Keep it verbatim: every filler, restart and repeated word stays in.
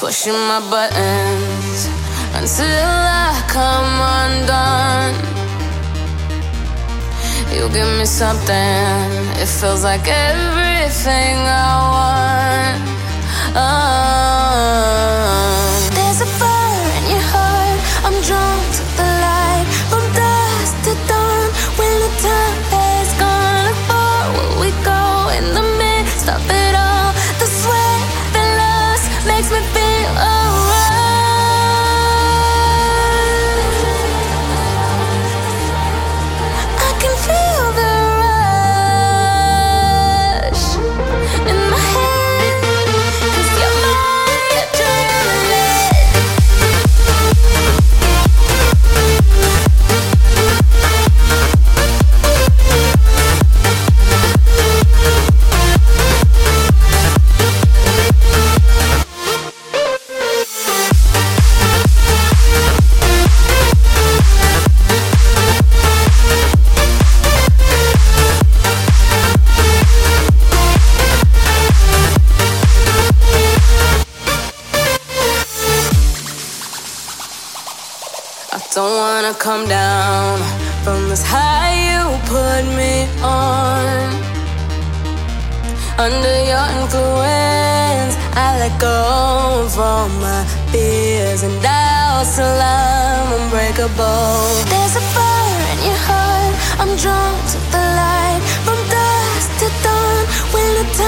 pushing my buttons until I come undone. You give me something, it feels like everything I want. Oh. There's a fire in your heart, I'm drawn to the light. From dusk to dawn, when the time has gone, and far will we go in the midst of it all? Makes me feel alright. I can feel the rush in my head, 'cause you're my adrenaline. Don't wanna come down from this high you put me on. Under your influence, I let go of all my fears and doubts till I'm unbreakable. There's a fire in your heart, I'm drawn to the light. From dusk to dawn, we'll